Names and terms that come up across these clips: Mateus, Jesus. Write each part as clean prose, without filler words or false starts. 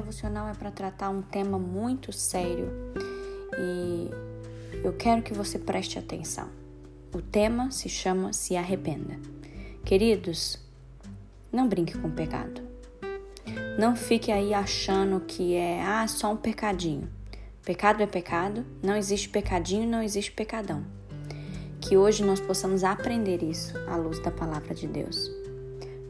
devocional é para tratar um tema muito sério e eu quero que você preste atenção. O tema se chama Se Arrependa. Queridos, não brinque com o pecado. Não fique aí achando que é só um pecadinho. Pecado é pecado, não existe pecadinho, não existe pecadão. Que hoje nós possamos aprender isso à luz da palavra de Deus.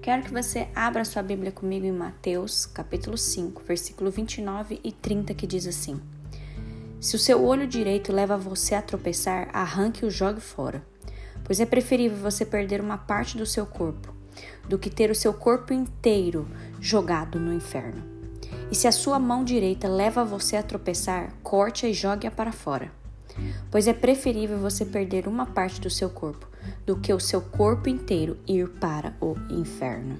Quero que você abra sua Bíblia comigo em Mateus, capítulo 5, versículo 29 e 30, que diz assim: Se o seu olho direito leva você a tropeçar, arranque-o e jogue fora, pois é preferível você perder uma parte do seu corpo do que ter o seu corpo inteiro jogado no inferno. E se a sua mão direita leva você a tropeçar, corte-a e jogue-a para fora, pois é preferível você perder uma parte do seu corpo do que o seu corpo inteiro ir para o inferno.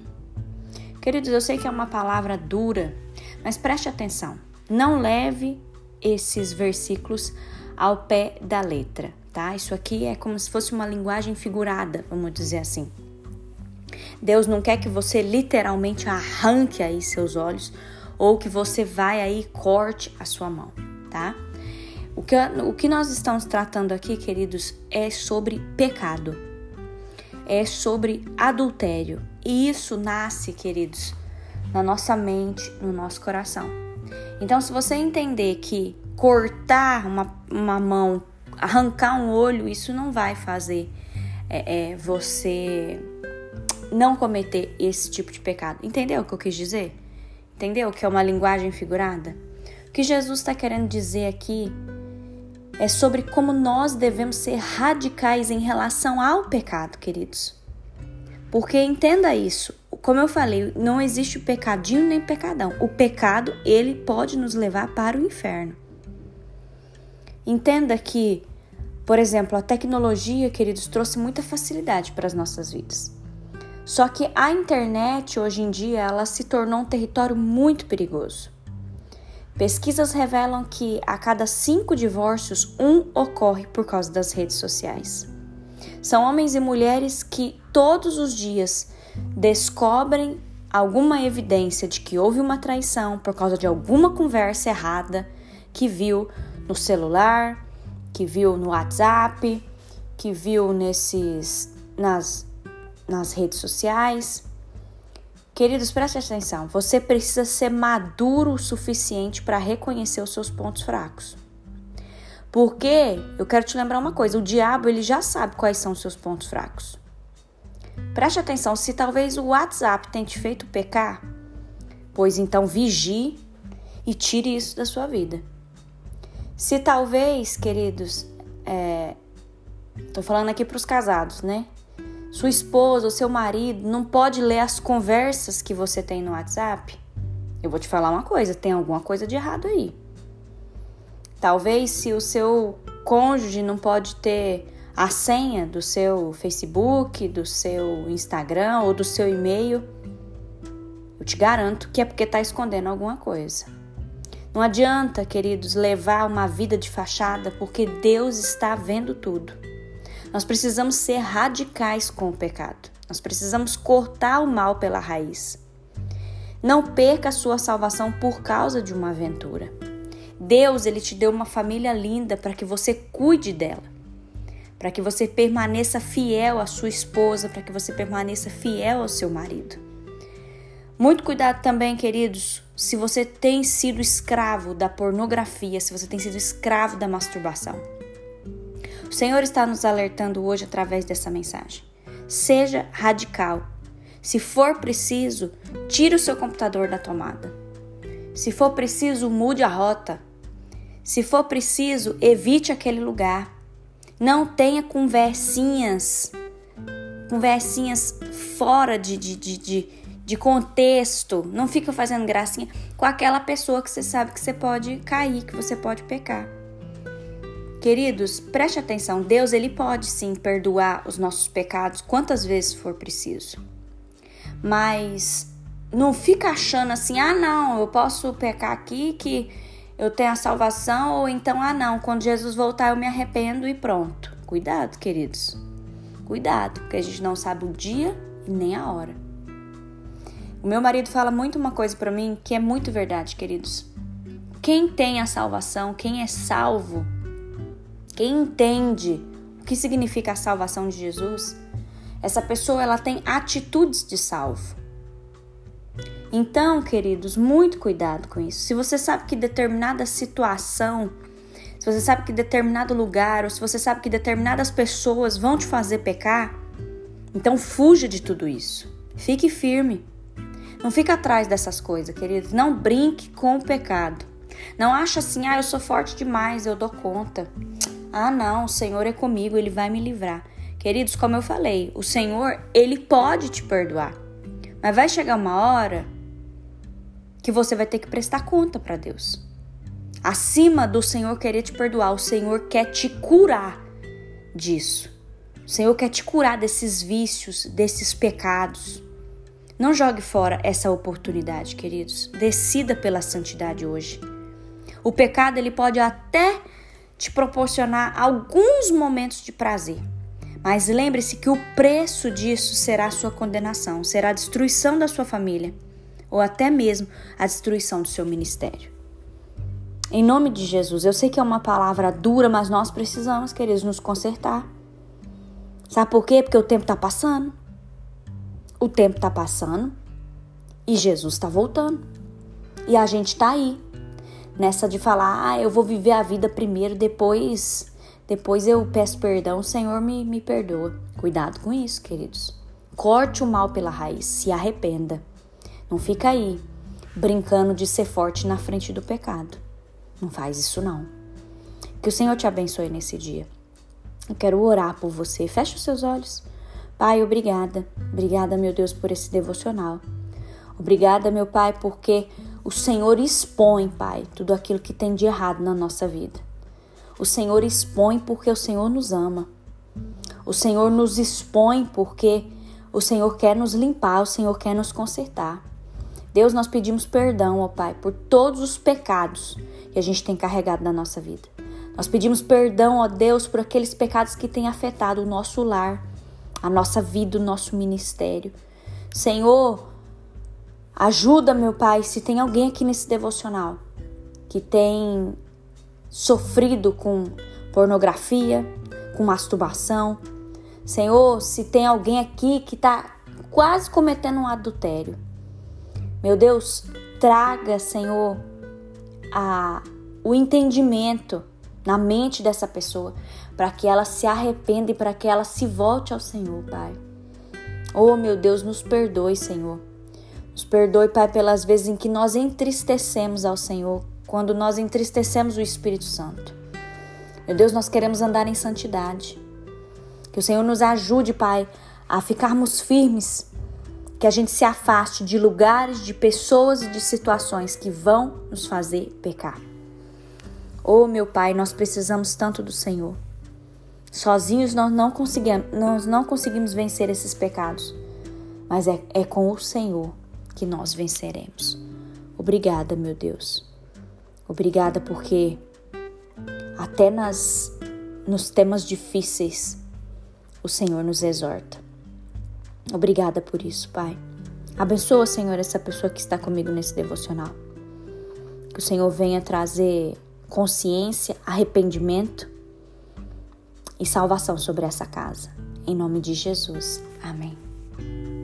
Queridos, eu sei que é uma palavra dura, mas preste atenção. Não leve esses versículos ao pé da letra, tá? Isso aqui é como se fosse uma linguagem figurada, vamos dizer assim. Deus não quer que você literalmente arranque aí seus olhos ou que você vai aí e corte a sua mão, tá? O que nós estamos tratando aqui, queridos, é sobre pecado, é sobre adultério. E isso nasce, queridos, na nossa mente, no nosso coração. Então, se você entender que cortar uma mão, arrancar um olho, isso não vai fazer você não cometer esse tipo de pecado. Entendeu o que eu quis dizer? Entendeu que é uma linguagem figurada? O que Jesus está querendo dizer aqui é sobre como nós devemos ser radicais em relação ao pecado, queridos. Porque entenda isso, como eu falei, não existe pecadinho nem pecadão. O pecado, ele pode nos levar para o inferno. Entenda que, por exemplo, a tecnologia, queridos, trouxe muita facilidade para as nossas vidas. Só que a internet, hoje em dia, ela se tornou um território muito perigoso. Pesquisas revelam que a cada 5 divórcios, um ocorre por causa das redes sociais. São homens e mulheres que todos os dias descobrem alguma evidência de que houve uma traição por causa de alguma conversa errada que viu no celular, que viu no WhatsApp, que viu nas redes sociais. Queridos, preste atenção, você precisa ser maduro o suficiente para reconhecer os seus pontos fracos. Porque, eu quero te lembrar uma coisa, o diabo ele já sabe quais são os seus pontos fracos. Preste atenção, se talvez o WhatsApp tenha te feito pecar, pois então vigie e tire isso da sua vida. Se talvez, queridos, tô falando aqui para os casados, né? Sua esposa ou seu marido não pode ler as conversas que você tem no WhatsApp, eu vou te falar uma coisa, tem alguma coisa de errado aí. Talvez se o seu cônjuge não pode ter a senha do seu Facebook, do seu Instagram ou do seu e-mail, eu te garanto que é porque está escondendo alguma coisa. Não adianta, queridos, levar uma vida de fachada porque Deus está vendo tudo. Nós precisamos ser radicais com o pecado. Nós precisamos cortar o mal pela raiz. Não perca a sua salvação por causa de uma aventura. Deus, ele te deu uma família linda para que você cuide dela. Para que você permaneça fiel à sua esposa, para que você permaneça fiel ao seu marido. Muito cuidado também, queridos, se você tem sido escravo da pornografia, se você tem sido escravo da masturbação. O Senhor está nos alertando hoje através dessa mensagem. Seja radical. Se for preciso, tire o seu computador da tomada. Se for preciso, mude a rota. Se for preciso, evite aquele lugar. Não tenha conversinhas fora de contexto. Não fica fazendo gracinha com aquela pessoa que você sabe que você pode cair, que você pode pecar. Queridos, preste atenção, Deus ele pode sim perdoar os nossos pecados quantas vezes for preciso. Mas não fica achando assim, não, eu posso pecar aqui que eu tenho a salvação, ou então, não, quando Jesus voltar eu me arrependo e pronto. Cuidado, queridos. Cuidado, porque a gente não sabe o dia e nem a hora. O meu marido fala muito uma coisa pra mim que é muito verdade, queridos. Quem tem a salvação, quem é salvo, quem entende o que significa a salvação de Jesus, essa pessoa ela tem atitudes de salvo. Então, queridos, muito cuidado com isso. Se você sabe que determinada situação, se você sabe que determinado lugar, ou se você sabe que determinadas pessoas vão te fazer pecar, então fuja de tudo isso. Fique firme. Não fica atrás dessas coisas, queridos. Não brinque com o pecado. Não acha assim, eu sou forte demais, eu dou conta. Não, o Senhor é comigo, Ele vai me livrar. Queridos, como eu falei, o Senhor, Ele pode te perdoar. Mas vai chegar uma hora que você vai ter que prestar conta para Deus. Acima do Senhor querer te perdoar, o Senhor quer te curar disso. O Senhor quer te curar desses vícios, desses pecados. Não jogue fora essa oportunidade, queridos. Decida pela santidade hoje. O pecado ele pode até te proporcionar alguns momentos de prazer. Mas lembre-se que o preço disso será a sua condenação, será a destruição da sua família ou até mesmo a destruição do seu ministério. Em nome de Jesus, eu sei que é uma palavra dura, mas nós precisamos, queridos, nos consertar. Sabe por quê? Porque o tempo está passando. O tempo está passando e Jesus está voltando. E a gente está aí, nessa de falar, eu vou viver a vida primeiro, depois eu peço perdão, o Senhor me perdoa. Cuidado com isso, queridos. Corte o mal pela raiz, se arrependa. Não fica aí, brincando de ser forte na frente do pecado. Não faz isso, não. Que o Senhor te abençoe nesse dia. Eu quero orar por você. Feche os seus olhos. Pai, obrigada. Obrigada, meu Deus, por esse devocional. Obrigada, meu Pai, porque o Senhor expõe, Pai, tudo aquilo que tem de errado na nossa vida. O Senhor expõe porque o Senhor nos ama. O Senhor nos expõe porque o Senhor quer nos limpar, o Senhor quer nos consertar. Deus, nós pedimos perdão, ó Pai, por todos os pecados que a gente tem carregado na nossa vida. Nós pedimos perdão, ó Deus, por aqueles pecados que têm afetado o nosso lar, a nossa vida, o nosso ministério. Senhor, ajuda, meu Pai, se tem alguém aqui nesse devocional que tem sofrido com pornografia, com masturbação. Senhor, se tem alguém aqui que está quase cometendo um adultério. Meu Deus, traga, Senhor, o entendimento na mente dessa pessoa, para que ela se arrependa e para que ela se volte ao Senhor, Pai. Oh, meu Deus, nos perdoe, Senhor. Nos perdoe, Pai, pelas vezes em que nós entristecemos ao Senhor, quando nós entristecemos o Espírito Santo. Meu Deus, nós queremos andar em santidade. Que o Senhor nos ajude, Pai, a ficarmos firmes, que a gente se afaste de lugares, de pessoas e de situações que vão nos fazer pecar. Oh, meu Pai, nós precisamos tanto do Senhor. Sozinhos nós não conseguimos vencer esses pecados. Mas é com o Senhor que nós venceremos. Obrigada, meu Deus. Obrigada porque até nos temas difíceis o Senhor nos exorta. Obrigada por isso, Pai. Abençoa, Senhor, essa pessoa que está comigo nesse devocional. Que o Senhor venha trazer consciência, arrependimento e salvação sobre essa casa. Em nome de Jesus. Amém.